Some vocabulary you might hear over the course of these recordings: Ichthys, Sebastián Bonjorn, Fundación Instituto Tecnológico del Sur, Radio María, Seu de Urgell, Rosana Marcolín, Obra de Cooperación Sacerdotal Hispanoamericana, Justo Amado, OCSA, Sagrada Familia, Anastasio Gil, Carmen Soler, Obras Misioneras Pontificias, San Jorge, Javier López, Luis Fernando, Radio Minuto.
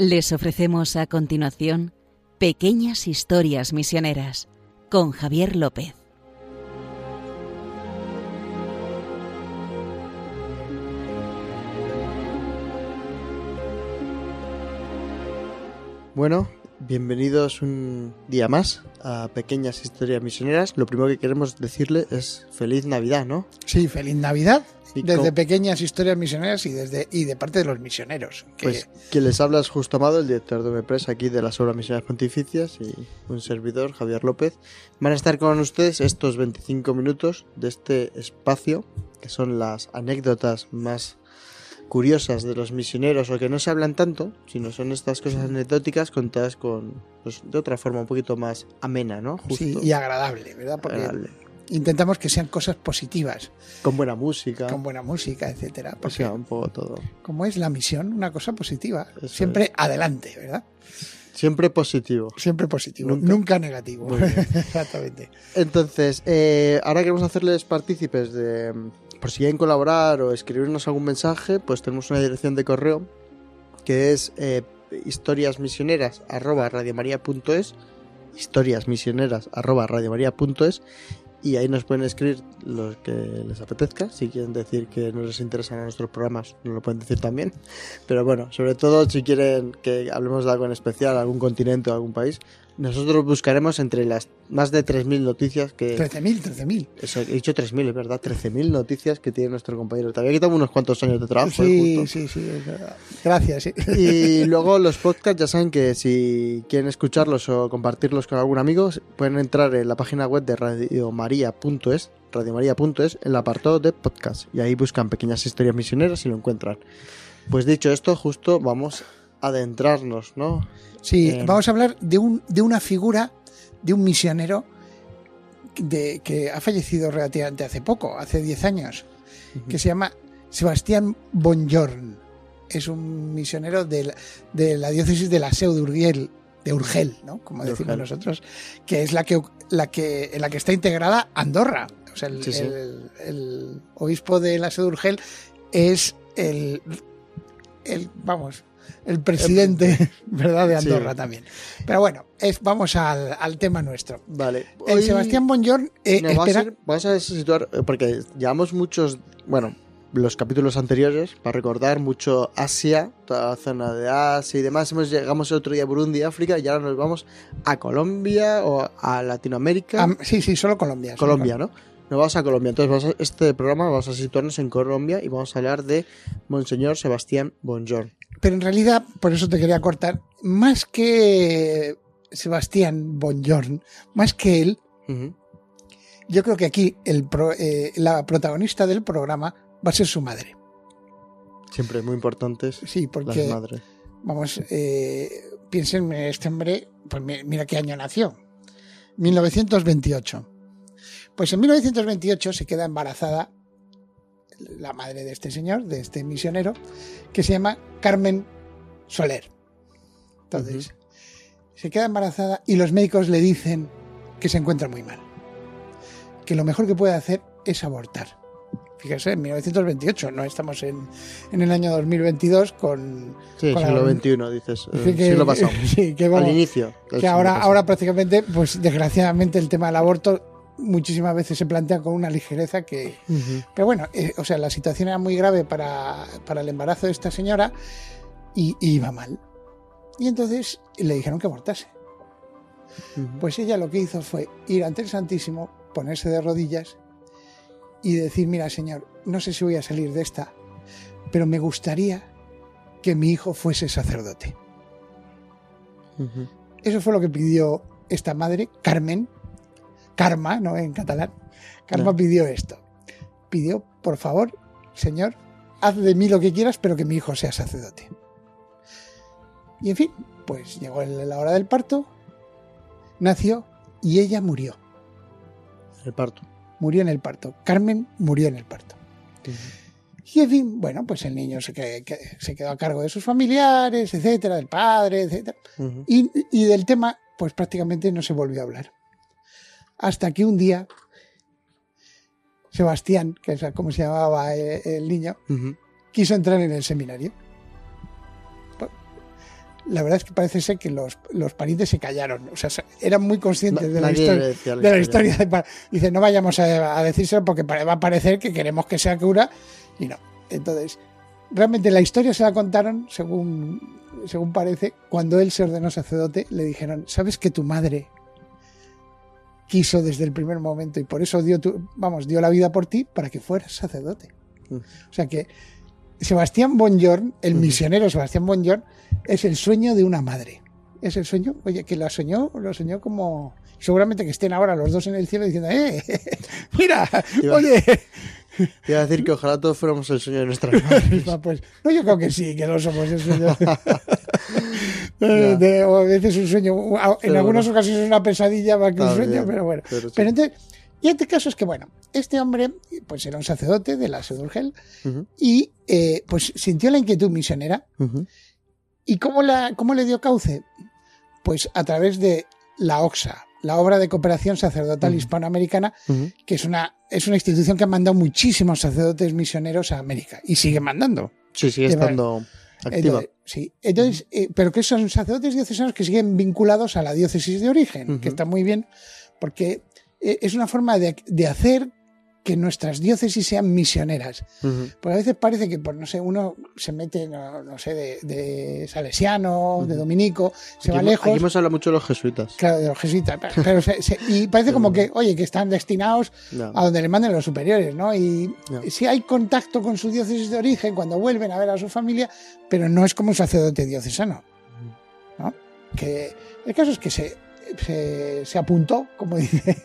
Les ofrecemos a continuación Pequeñas Historias Misioneras con Javier López. Bueno, bienvenidos un día más a Pequeñas Historias Misioneras. Lo primero que queremos decirle es feliz Navidad, ¿no? Sí, feliz Navidad desde Pequeñas Historias Misioneras y de parte de los misioneros. Pues quien les habla es Justo Amado, el director de empresa aquí de las Obras Misioneras Pontificias, y un servidor, Javier López. Van a estar con ustedes estos 25 minutos de este espacio, que son las anécdotas más curiosas de los misioneros, o que no se hablan tanto, sino son estas cosas anecdóticas contadas con, pues, de otra forma un poquito más amena, ¿no? Justo. Sí, y agradable, ¿verdad? Porque agradable. Intentamos que sean cosas positivas. Con buena música, etcétera. Porque, o sea, un poco todo. Como es la misión, una cosa positiva. Eso siempre es. Adelante, ¿verdad? Siempre positivo. Siempre positivo, nunca negativo. Exactamente. Entonces, ahora queremos hacerles partícipes de... Por si quieren colaborar o escribirnos algún mensaje, pues tenemos una dirección de correo que es historiasmisioneras@radiomaria.es, historiasmisioneras@radiomaria.es, y ahí nos pueden escribir lo que les apetezca. Si quieren decir que no les interesan nuestros programas, nos lo pueden decir también. Pero bueno, sobre todo si quieren que hablemos de algo en especial, algún continente o algún país. Nosotros buscaremos entre las más de 3.000 noticias que... 13.000. Eso, he dicho 3.000, es verdad. 13.000 noticias que tiene nuestro compañero. Te había quitado unos cuantos años de trabajo. Sí, sí, es verdad. Gracias. Sí. Y luego los podcasts, ya saben que si quieren escucharlos o compartirlos con algún amigo, pueden entrar en la página web de radiomaria.es, radiomaria.es, en el apartado de podcast. Y ahí buscan Pequeñas Historias Misioneras y lo encuentran. Pues dicho esto, justo vamos adentrarnos, ¿no? Sí, vamos a hablar de una figura, de un misionero que ha fallecido relativamente hace poco, hace 10 años, que se llama Sebastián Bonjorn. Es un misionero de la diócesis de la Seu de Urgell, ¿no? Como decimos nosotros, que es en la que está integrada Andorra. O sea, el obispo de la Seu de Urgell es el presidente, ¿verdad?, de Andorra también. Pero bueno, vamos al tema nuestro. Vale. El Sebastián Bonjorn... Vamos a situar, porque llevamos muchos... Bueno, los capítulos anteriores, para recordar, mucho Asia, toda la zona de Asia y demás. Llegamos el otro día a Burundi, África, y ahora nos vamos a Colombia o a Latinoamérica. Solo Colombia. Colombia, ¿no? Nos vamos a Colombia. Entonces, este programa vamos a situarnos en Colombia y vamos a hablar de Monseñor Sebastián Bonjorn. Pero en realidad, por eso te quería cortar, más que Sebastián Bonjorn, más que él, yo creo que aquí la protagonista del programa va a ser su madre. Siempre muy importantes. Sí, porque las madres. Vamos, piensen, este hombre, pues mira qué año nació, 1928. Pues en 1928 se queda embarazada la madre de este señor, de este misionero, que se llama Carmen Soler. Entonces, se queda embarazada y los médicos le dicen que se encuentra muy mal, que lo mejor que puede hacer es abortar. Fíjese, en 1928, no estamos en el año 2022 con... Sí, con siglo XXI, dices, siglo pasado, sí, que vamos, al inicio. Que ahora prácticamente, pues desgraciadamente el tema del aborto muchísimas veces se plantea con una ligereza que... Pero bueno, o sea, la situación era muy grave para el embarazo de esta señora y iba mal. Y entonces le dijeron que abortase. Pues ella lo que hizo fue ir ante el Santísimo, ponerse de rodillas y decir: mira, Señor, no sé si voy a salir de esta, pero me gustaría que mi hijo fuese sacerdote. Eso fue lo que pidió esta madre, Karma, ¿no?, en catalán. Karma pidió esto. Pidió: por favor, Señor, haz de mí lo que quieras, pero que mi hijo sea sacerdote. Y en fin, pues llegó la hora del parto, nació y ella murió. El parto. Murió en el parto. Carmen murió en el parto. Sí. Y en fin, bueno, pues el niño se quedó a cargo de sus familiares, etcétera, del padre, etcétera. Y del tema, pues prácticamente no se volvió a hablar. Hasta que un día, Sebastián, que es como se llamaba el niño, quiso entrar en el seminario. la verdad es que parece ser que los parientes se callaron, o sea, eran muy conscientes de la historia. Dice, no vayamos a decírselo porque va a parecer que queremos que sea cura y no. Entonces, realmente la historia se la contaron, según parece, cuando él se ordenó sacerdote, le dijeron, ¿sabes que tu madre quiso desde el primer momento y por eso dio la vida por ti para que fueras sacerdote? O sea que Sebastián Bonjorn, el misionero Sebastián Bonjorn, es el sueño de una madre. Es el sueño, oye, que lo soñó como... Seguramente que estén ahora los dos en el cielo diciendo, mira, oye... Te iba a decir que ojalá todos fuéramos el sueño de nuestras madres. Pues, no, yo creo que sí, que no somos el sueño. A veces un sueño, en algunas ocasiones una pesadilla más que un sueño, pero bueno. Pero entonces, y este caso es que, bueno, este hombre pues era un sacerdote de la Seu de Urgell y pues sintió la inquietud misionera. ¿Y cómo le dio cauce? Pues a través de la OCSA, la Obra de Cooperación Sacerdotal Hispanoamericana, que es una institución que ha mandado muchísimos sacerdotes misioneros a América y sigue mandando. Sí, sigue estando activa. Entonces, pero que son sacerdotes diocesanos que siguen vinculados a la diócesis de origen, que está muy bien, porque es una forma de hacer que nuestras diócesis sean misioneras. Porque a veces parece que, pues no sé, uno se mete, no sé, de salesiano, de dominico, se va lejos. Aquí hemos hablado mucho de los jesuitas. Claro, de los jesuitas. Pero y parece como que, oye, que están destinados a donde le manden los superiores, ¿no? Y sí hay contacto con su diócesis de origen cuando vuelven a ver a su familia, pero no es como un sacerdote diocesano, ¿no? Que el caso es que se apuntó, como dice,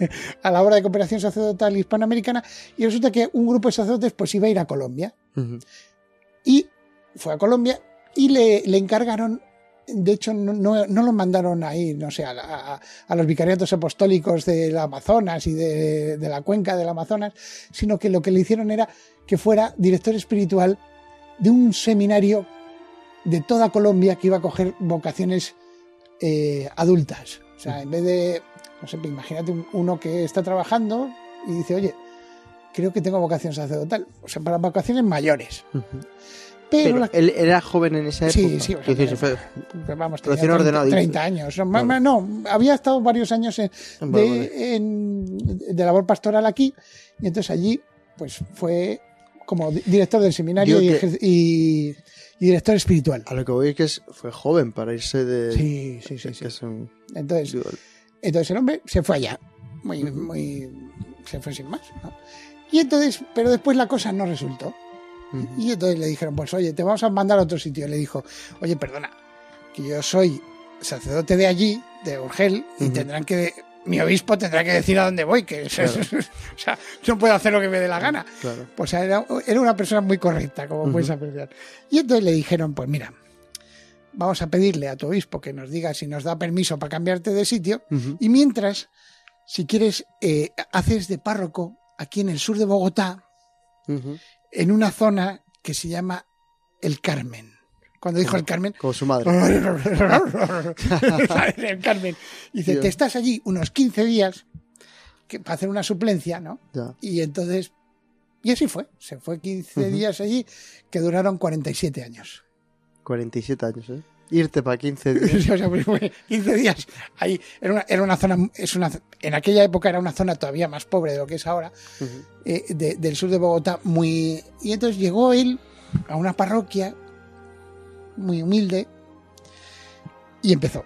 a la Obra de Cooperación Sacerdotal Hispanoamericana y resulta que un grupo de sacerdotes pues iba a ir a Colombia y fue a Colombia y le encargaron, de hecho no lo mandaron ahí, no sé, a los vicariatos apostólicos del Amazonas y de la cuenca del Amazonas, sino que lo que le hicieron era que fuera director espiritual de un seminario de toda Colombia que iba a coger vocaciones adultas. O sea, en vez de, no sé, imagínate uno que está trabajando y dice, oye, creo que tengo vocación sacerdotal, o sea, para vocaciones mayores. Pero él era joven en esa época. Sí, o sea, tenía 30 años. No, había estado varios años de labor pastoral aquí, y entonces allí pues fue como director del seminario y director espiritual. A lo que voy es que fue joven para irse de... Sí. Entonces el hombre se fue allá, se fue sin más, ¿no? Y entonces, pero después la cosa no resultó. Y entonces le dijeron, pues oye, te vamos a mandar a otro sitio. Le dijo, oye, perdona, que yo soy sacerdote de allí, de Urgell, y mi obispo tendrá que decir a dónde voy, que o sea, no puedo hacer lo que me dé la gana. Pues era una persona muy correcta, como puedes apreciar. Y entonces le dijeron, pues mira, vamos a pedirle a tu obispo que nos diga si nos da permiso para cambiarte de sitio, y mientras, si quieres, haces de párroco aquí en el sur de Bogotá, en una zona que se llama El Carmen. Cuando dijo El Carmen... Como su madre. El Carmen. Dice, Te estás allí unos 15 días para hacer una suplencia, ¿no? Ya. Y entonces... Y así fue. Se fue 15 días allí, que duraron 47 años. 47 años, ¿eh? Irte para 15 días. O sea, pues, 15 días. Ahí era una zona... en aquella época era una zona todavía más pobre de lo que es ahora, del sur de Bogotá, muy... Y entonces llegó él a una parroquia... muy humilde, y empezó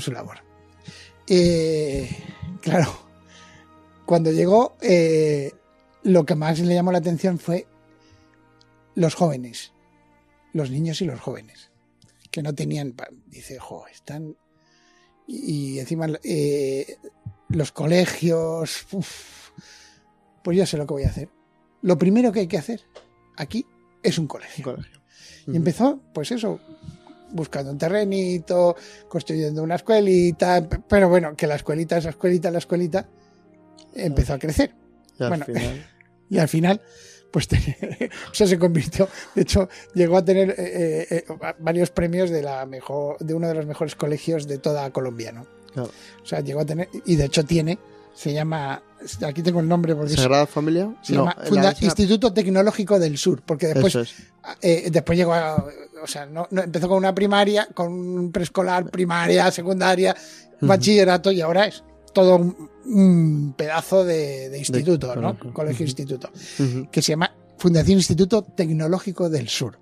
su labor. Claro, cuando llegó, lo que más le llamó la atención fue los jóvenes, los niños y los jóvenes, que no tenían... Dice, están... Y encima los colegios... pues ya sé lo que voy a hacer. Lo primero que hay que hacer aquí es un colegio. Y empezó, pues eso, buscando un terrenito, construyendo una escuelita, pero bueno, que la escuelita empezó a crecer. Y al final, pues se convirtió, de hecho, llegó a tener varios premios de uno de los mejores colegios de toda Colombia, ¿no? Claro. O sea, llegó a tener, y de hecho se llama aquí tengo el nombre porque Sagrada Familia, se llama Instituto Tecnológico del Sur, porque después después llegó a, o sea, no empezó con una primaria, con un preescolar, primaria, secundaria, bachillerato, y ahora es todo un pedazo de instituto, ¿no? Colegio instituto, que se llama Fundación Instituto Tecnológico del Sur.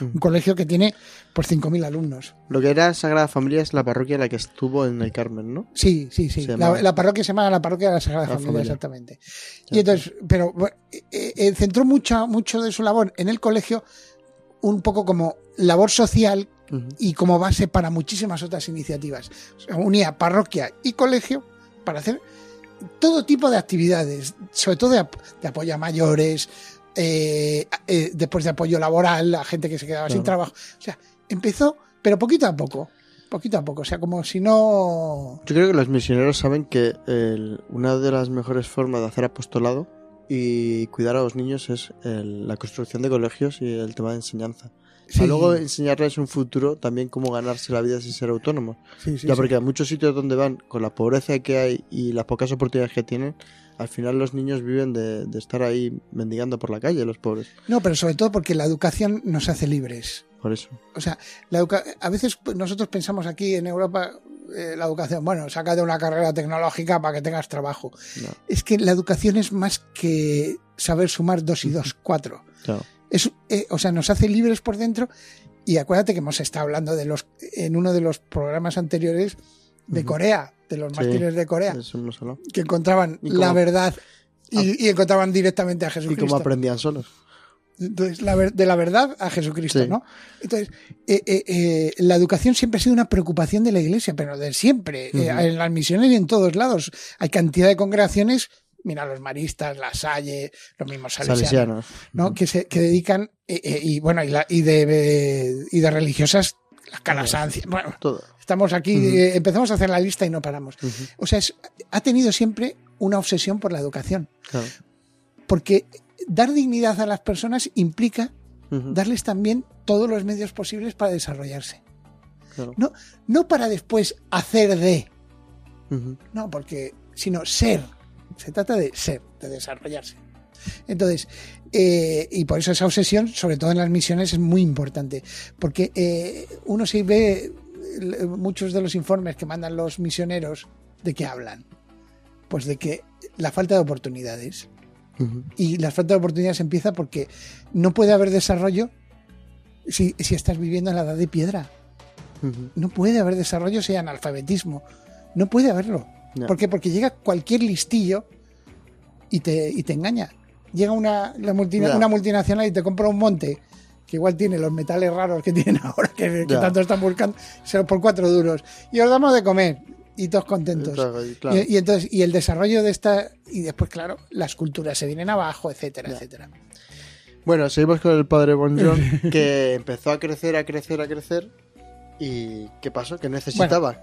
Un colegio que tiene pues 5.000 alumnos. Lo que era Sagrada Familia es la parroquia en la que estuvo en el Carmen, ¿no? Sí, sí, sí. La parroquia se llama la parroquia de la Sagrada Familia, exactamente. Y entonces, pero bueno, centró mucho de su labor en el colegio, un poco como labor social y como base para muchísimas otras iniciativas. O sea, unía parroquia y colegio para hacer todo tipo de actividades, sobre todo de apoyo a mayores. Después de apoyo laboral, la gente que se quedaba sin trabajo. O sea, empezó, pero poquito a poco, o sea, como si no... Yo creo que los misioneros saben que una de las mejores formas de hacer apostolado y cuidar a los niños es la construcción de colegios y el tema de enseñanza. Sí. Luego enseñarles un futuro también, cómo ganarse la vida sin ser autónomos. Sí, sí, porque en muchos sitios donde van, con la pobreza que hay y las pocas oportunidades que tienen, al final los niños viven de estar ahí mendigando por la calle, los pobres. No, pero sobre todo porque la educación nos hace libres. Por eso. O sea, a veces nosotros pensamos aquí en Europa, la educación, bueno, sácate una carrera tecnológica para que tengas trabajo. No. Es que la educación es más que saber sumar 2 y 2, 4. Claro. O sea, nos hace libres por dentro. Y acuérdate que hemos estado hablando en uno de los programas anteriores de Corea, de los mártires de Corea, que encontraban la verdad y encontraban directamente a Jesucristo. Y cómo aprendían solos. Entonces, de la verdad a Jesucristo, ¿no? Entonces, la educación siempre ha sido una preocupación de la Iglesia, pero de siempre, en las misiones y en todos lados. Hay cantidad de congregaciones. Mira, los maristas, la Salle, los mismos salesianos, ¿no? Que dedican, y bueno, y de religiosas, las calasancias, bueno, todo. Estamos aquí, empezamos a hacer la lista y no paramos. O sea, ha tenido siempre una obsesión por la educación. Claro. Porque dar dignidad a las personas implica darles también todos los medios posibles para desarrollarse. Claro. No para después hacer de, no, porque, sino ser. Se trata de ser, de desarrollarse. Entonces, y por eso esa obsesión, sobre todo en las misiones, es muy importante. Porque uno se ve muchos de los informes que mandan los misioneros, ¿de qué hablan? Pues de que la falta de oportunidades. Y la falta de oportunidades empieza porque no puede haber desarrollo si estás viviendo en la edad de piedra. No puede haber desarrollo si hay analfabetismo. No puede haberlo. No. ¿Por qué? Porque llega cualquier listillo y te engaña. Llega una multinacional y te compra un monte que igual tiene los metales raros que tienen ahora, que tanto están buscando, por $4. Y os damos de comer y todos contentos. Claro. Y entonces, y el desarrollo de esta... Y después, claro, las culturas se vienen abajo, etcétera, etcétera. Bueno, seguimos con el padre Bonjorn, que empezó a crecer... ¿Y qué pasó? ¿Qué necesitaba?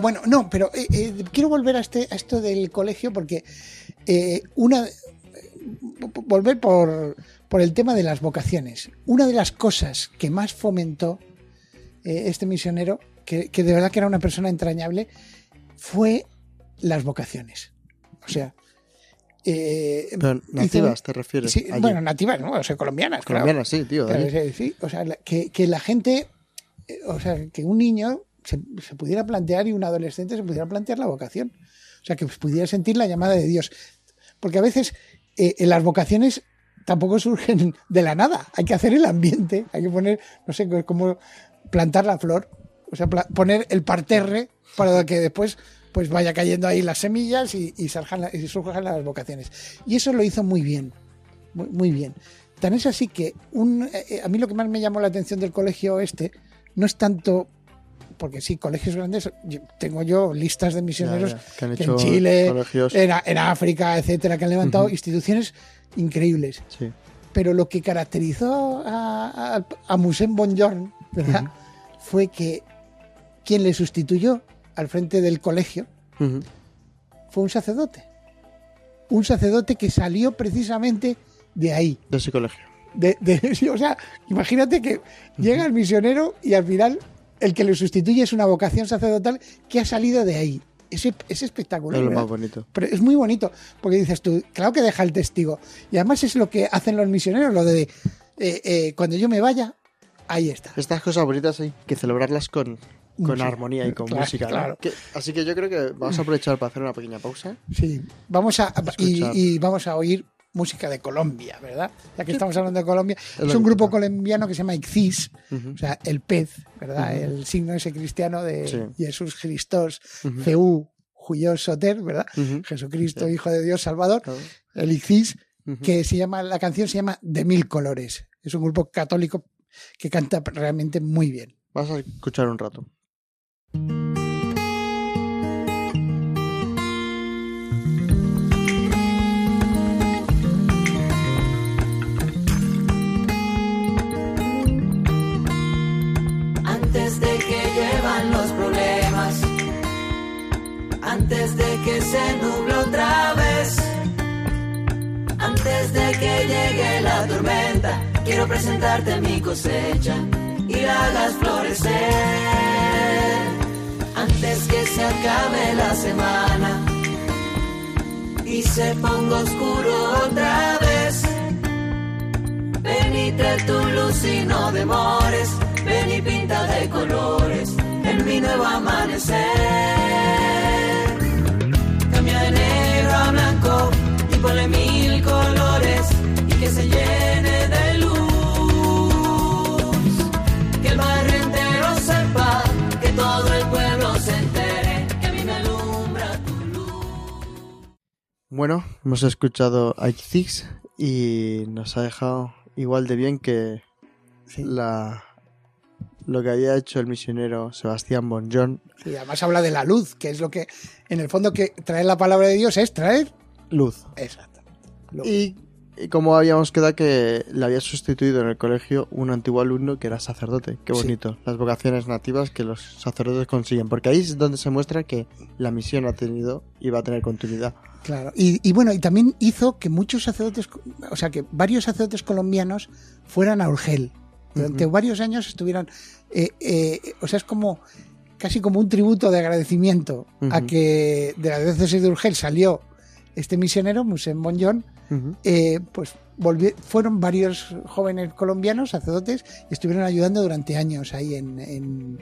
Bueno, entonces, pero quiero volver a esto del colegio porque volver por el tema de las vocaciones. Una de las cosas que más fomentó este misionero, que de verdad que era una persona entrañable, fue las vocaciones. O sea... pero nativas, ¿te refieres? Sí, bueno, nativas, ¿no? O sea, colombianas, claro. Sí, tío. Claro, sí, o sea, que la gente... O sea, que un niño se pudiera plantear y un adolescente se pudiera plantear la vocación. O sea, que pudiera sentir la llamada de Dios. Porque a veces las vocaciones tampoco surgen de la nada. Hay que hacer el ambiente, hay que poner, no sé, como plantar la flor. O sea, poner el parterre para que después pues vaya cayendo ahí las semillas y surjan las vocaciones. Y eso lo hizo muy bien, muy, muy bien. Tan es así que a mí lo que más me llamó la atención del colegio no es tanto, porque sí, colegios grandes, tengo yo listas de misioneros que en Chile, en África, etcétera, que han levantado instituciones increíbles. Sí. Pero lo que caracterizó a Musén Bonjorn, ¿verdad? Fue que quien le sustituyó al frente del colegio fue un sacerdote. Un sacerdote que salió precisamente de ahí. De ese colegio. O sea, imagínate que llega el misionero y al final el que le sustituye es una vocación sacerdotal que ha salido de ahí, es espectacular. Es lo más bonito. Pero es muy bonito, porque dices tú, claro que deja el testigo. Y además es lo que hacen los misioneros, lo de cuando yo me vaya, ahí está. Estas cosas bonitas hay que celebrarlas con armonía y con música. Claro. ¿No? Así que yo creo que vamos a aprovechar para hacer una pequeña pausa. Sí, vamos a y vamos a oír música de Colombia, ¿verdad? Ya que estamos hablando de Colombia, es un grupo colombiano que se llama Ichthys, o sea, el pez, ¿verdad? El signo ese cristiano de Jesús Cristos, Ceú, Juyos Soter, ¿verdad? Jesucristo, Hijo de Dios, Salvador, el Ichthys, que se llama, la canción se llama De Mil Colores. Es un grupo católico que canta realmente muy bien. Vas a escuchar un rato. Antes de que llevan los problemas, antes de que se nuble otra vez, antes de que llegue la tormenta, quiero presentarte mi cosecha y la hagas florecer. Antes que se acabe la semana y se ponga oscuro otra vez, ven y trae tu luz y no demores, ven y pinta de colores en mi nuevo amanecer. Cambia de negro a blanco y ponle mil colores y que se llene de luz, que el barrio entero sepa, que todo el pueblo se entere, que a mí me alumbra tu luz. Bueno, hemos escuchado a Ichthys y nos ha dejado igual de bien que lo que había hecho el misionero Sebastián Bonjorn. Y además habla de la luz, que es lo que, en el fondo, que traer la palabra de Dios es traer luz. Exacto. Luz. Y como habíamos quedado que le había sustituido en el colegio un antiguo alumno que era sacerdote. Qué bonito. Sí. Las vocaciones nativas que los sacerdotes consiguen. Porque ahí es donde se muestra que la misión ha tenido y va a tener continuidad. Claro. Y bueno, y también hizo que muchos sacerdotes, o sea, que varios sacerdotes colombianos fueran a Urgell. Durante varios años estuvieron... o sea, es como... casi como un tributo de agradecimiento a que de la diócesis de Urgell salió este misionero, Musén Bonjorn. Pues fueron varios jóvenes colombianos, sacerdotes, y estuvieron ayudando durante años ahí en...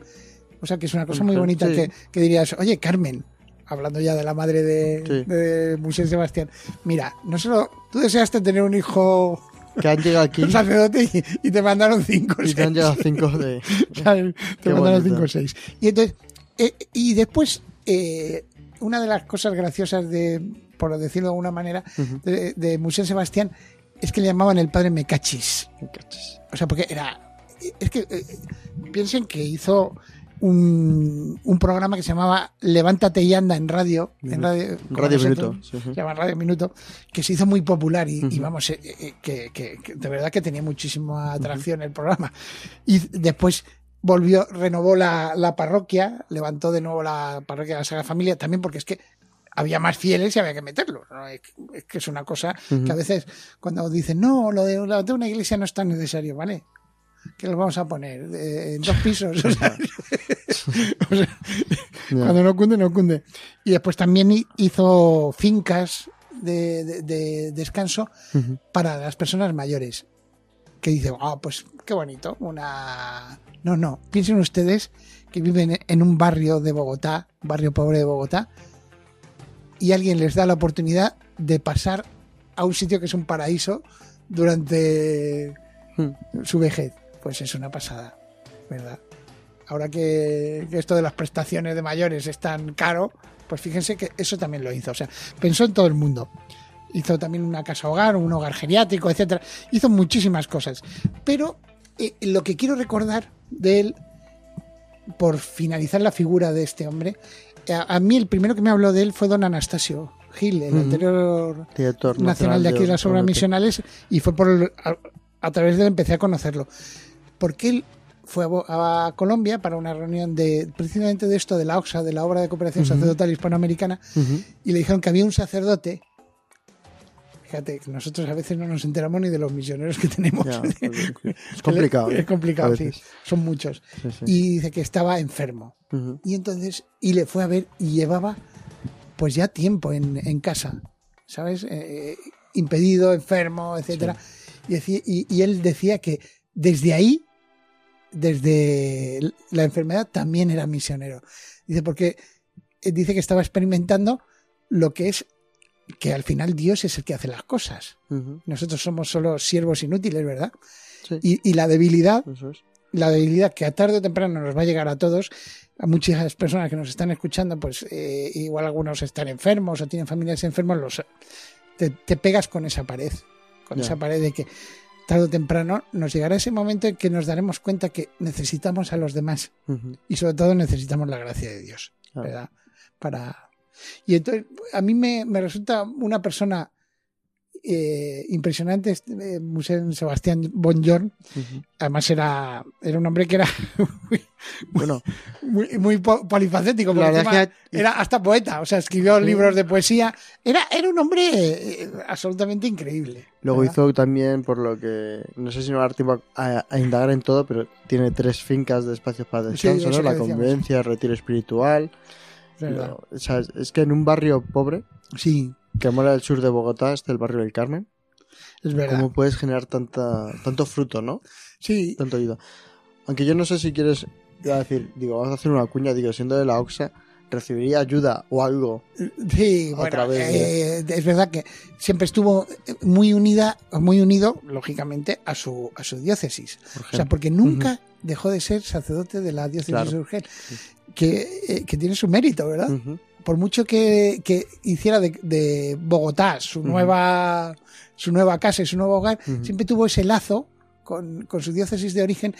O sea, que es una cosa muy bonita que dirías, oye, Carmen, hablando ya de la madre de Musén Sebastián, mira, no solo tú deseaste tener un hijo... que han llegado aquí. Un sacerdote y te mandaron 5 o 6. Y te han llegado 5 de... Claro, te mandaron 5 o 6. Y entonces, y después, una de las cosas graciosas de, por decirlo de alguna manera, de Musén Sebastián, es que le llamaban el padre Mecachis. Mecachis. O sea, porque era... Es que piensen que hizo un programa que se llamaba Levántate y anda en radio. En Radio Minuto. Se llama Radio Minuto, que se hizo muy popular y vamos, que de verdad que tenía muchísima atracción el programa. Y después renovó la parroquia, levantó de nuevo la parroquia de la Sagrada Familia, también porque es que había más fieles y había que meterlos, ¿no? Es que es una cosa que a veces cuando dicen, no, lo de una iglesia no es tan necesario, ¿vale? Que los vamos a poner en 2 pisos. O sea, cuando no cunde, no cunde. Y después también hizo fincas de descanso para las personas mayores. Que dice, pues qué bonito. No, piensen ustedes que viven en un barrio de Bogotá, barrio pobre de Bogotá, y alguien les da la oportunidad de pasar a un sitio que es un paraíso durante su vejez. Pues es una pasada, ¿verdad? Ahora que esto de las prestaciones de mayores es tan caro, pues fíjense que eso también lo hizo. O sea, pensó en todo el mundo. Hizo también una casa hogar, un hogar geriátrico, etcétera. Hizo muchísimas cosas. Pero lo que quiero recordar de él, por finalizar la figura de este hombre, a mí el primero que me habló de él fue don Anastasio Gil, el anterior director nacional de aquí de las Obras Misionales, y fue a través de él empecé a conocerlo. Porque él fue a Colombia para una reunión precisamente de esto, de la OCSA, de la Obra de Cooperación Sacerdotal Hispanoamericana, y le dijeron que había un sacerdote. Fíjate, nosotros a veces no nos enteramos ni de los misioneros que tenemos. Ya, es complicado. Es complicado, sí. Son muchos. Sí. Y dice que estaba enfermo. Y entonces, y le fue a ver y llevaba pues ya tiempo en casa, ¿sabes? Impedido, enfermo, etcétera. Sí. Y él decía que desde ahí, desde la enfermedad, también era misionero. Dice, porque dice que estaba experimentando lo que es que al final Dios es el que hace las cosas. Uh-huh. Nosotros somos solo siervos inútiles, ¿verdad? Sí. Y la debilidad, la debilidad que a tarde o temprano nos va a llegar a todos, a muchas personas que nos están escuchando, pues igual algunos están enfermos o tienen familiares enfermos, te pegas con esa pared, con esa pared de que tarde o temprano nos llegará ese momento en que nos daremos cuenta que necesitamos a los demás, uh-huh, y sobre todo necesitamos la gracia de Dios, ¿verdad? Para... Y entonces a mí me resulta una persona impresionante, Sebastián Bonjorn. Uh-huh. Además era un hombre que era muy polifacético, porque era hasta poeta, o sea, escribió libros de poesía, era un hombre absolutamente increíble. Luego, ¿verdad? Hizo también, por lo que no sé si no va a dar tiempo a indagar en todo, pero tiene 3 fincas de espacios para descanso, ¿no? La convivencia, el retiro espiritual. No, o sea, es que en un barrio pobre, que mora el sur de Bogotá, está el barrio del Carmen. Es verdad. ¿Cómo puedes generar tanto fruto, no? Sí. Tanto ayuda. Aunque yo no sé si quieres decir, vamos a hacer una cuña, siendo de la OXXA, ¿recibiría ayuda o algo? Sí, es verdad que siempre estuvo muy unido, lógicamente, a su diócesis. O sea, porque nunca dejó de ser sacerdote de la diócesis de Urgell, que tiene su mérito, ¿verdad? Uh-huh. Por mucho que hiciera de Bogotá su nueva casa y su nuevo hogar, siempre tuvo ese lazo con su diócesis de origen,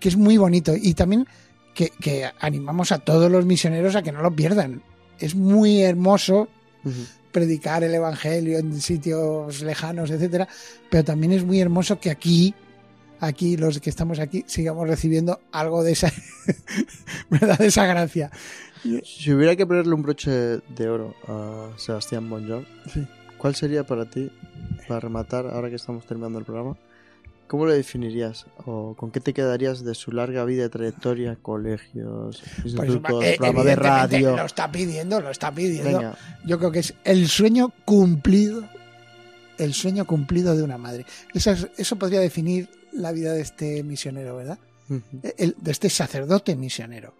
que es muy bonito. Y también que animamos a todos los misioneros a que no lo pierdan. Es muy hermoso predicar el evangelio en sitios lejanos, etcétera, pero también es muy hermoso que aquí los que estamos aquí sigamos recibiendo algo de esa verdad, de esa gracia. Si hubiera que ponerle un broche de oro a Sebastián Bonjorn, ¿cuál sería para ti, para rematar, ahora que estamos terminando el programa, cómo lo definirías o con qué te quedarías de su larga vida y trayectoria, colegios, institutos, programa de radio? Lo está pidiendo. Venga. Yo creo que es el sueño cumplido de una madre. Eso podría definir la vida de este misionero, ¿verdad? Uh-huh. De este sacerdote misionero.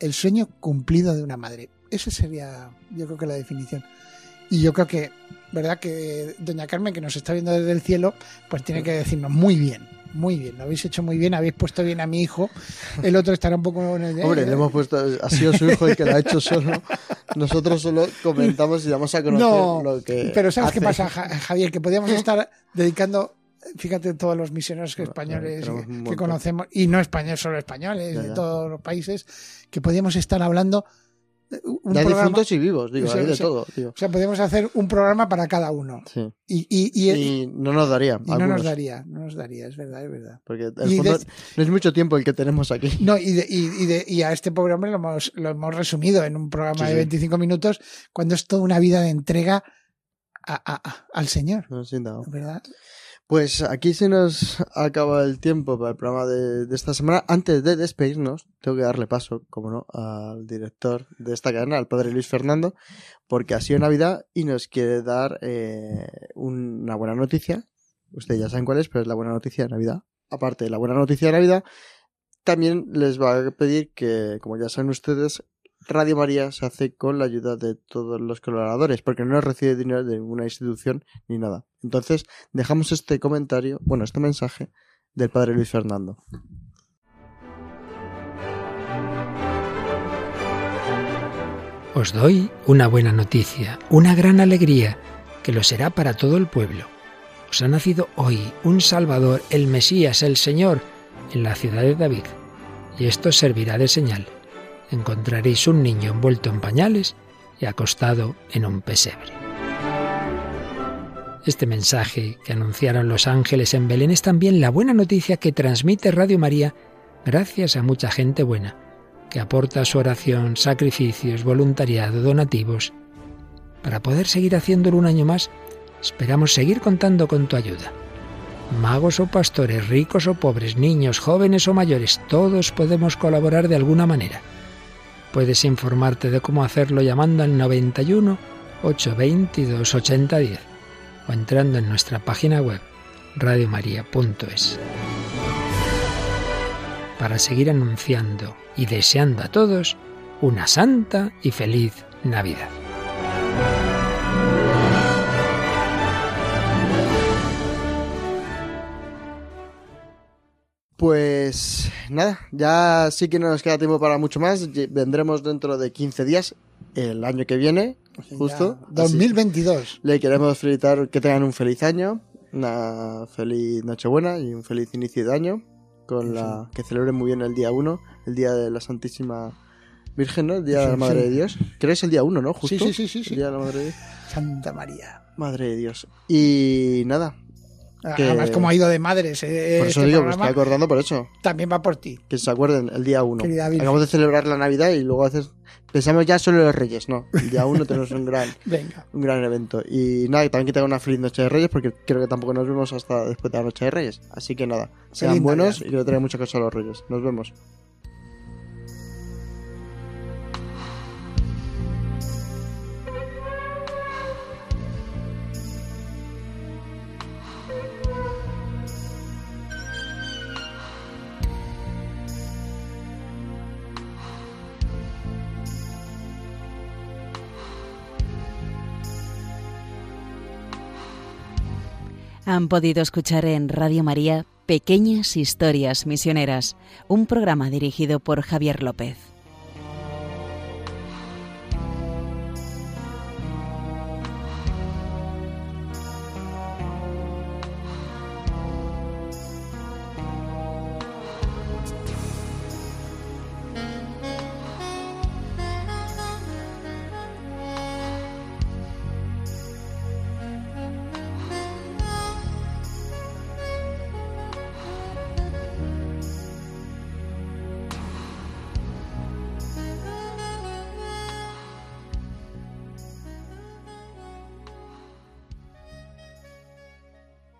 El sueño cumplido de una madre. Esa sería, yo creo que, la definición. Y yo creo que, ¿verdad?, que doña Carmen, que nos está viendo desde el cielo, pues tiene que decirnos muy bien, lo habéis hecho muy bien, habéis puesto bien a mi hijo. El otro estará un poco... Hombre, le hemos puesto... Ha sido su hijo el que lo ha hecho solo. Nosotros solo comentamos y vamos a conocer lo que... Pero ¿sabes qué pasa, Javier? Que podíamos estar dedicando... Fíjate, todos los misioneros españoles que conocemos, y no españoles, solo españoles, de todos los países, que podíamos estar hablando. Ya difuntos y vivos, hay de todo. O sea, podíamos hacer un programa para cada uno. Sí. Y no nos daría. No nos daría, es verdad. Porque el fondo, no es mucho tiempo el que tenemos aquí. No, y a este pobre hombre lo hemos resumido en un programa de 25 minutos, cuando es toda una vida de entrega al Señor. No, sí, no. ¿Verdad? Pues aquí se nos acaba el tiempo para el programa de esta semana. Antes de despedirnos, tengo que darle paso, como no, al director de esta cadena, al padre Luis Fernando, porque ha sido Navidad y nos quiere dar una buena noticia. Ustedes ya saben cuál es, pero es la buena noticia de Navidad. Aparte de la buena noticia de Navidad, también les va a pedir que, como ya saben ustedes, Radio María se hace con la ayuda de todos los colaboradores, porque no recibe dinero de ninguna institución ni nada. Entonces, dejamos este mensaje del padre Luis Fernando. Os doy una buena noticia, una gran alegría, que lo será para todo el pueblo. Os ha nacido hoy un Salvador, el Mesías, el Señor, en la ciudad de David, y esto servirá de señal. Encontraréis un niño envuelto en pañales y acostado en un pesebre. Este mensaje que anunciaron los ángeles en Belén es también la buena noticia que transmite Radio María gracias a mucha gente buena, que aporta su oración, sacrificios, voluntariado, donativos. Para poder seguir haciéndolo un año más, esperamos seguir contando con tu ayuda. Magos o pastores, ricos o pobres, niños, jóvenes o mayores, todos podemos colaborar de alguna manera. Puedes informarte de cómo hacerlo llamando al 91 822 8010 o entrando en nuestra página web radiomaria.es. Para seguir anunciando y deseando a todos una santa y feliz Navidad. Pues nada, ya sí que no nos queda tiempo para mucho más. Vendremos dentro de 15 días, el año que viene, justo. Ya, 2022. Le queremos felicitar, que tengan un feliz año, una feliz Nochebuena y un feliz inicio de año, con la que celebren muy bien el día 1, el día de la Santísima Virgen, ¿no? El día de la Madre de Dios. Creo que es el día 1, ¿no? Justo. Sí. El día de la Madre de Dios. Santa María. Madre de Dios. Y nada. Que... Además, como ha ido de madres. Por eso este digo, me estoy acordando por eso. También va por ti. Que se acuerden, el día 1. Acabamos de celebrar la Navidad y luego pensamos ya solo en los Reyes, no. El día 1 tenemos un gran evento. Y nada, que también que tengan una feliz Noche de Reyes, porque creo que tampoco nos vemos hasta después de la Noche de Reyes. Así que nada, sean feliz buenos Navidad. Y que tengan mucha cosa a los Reyes. Nos vemos. Han podido escuchar en Radio María Pequeñas Historias Misioneras, un programa dirigido por Javier López.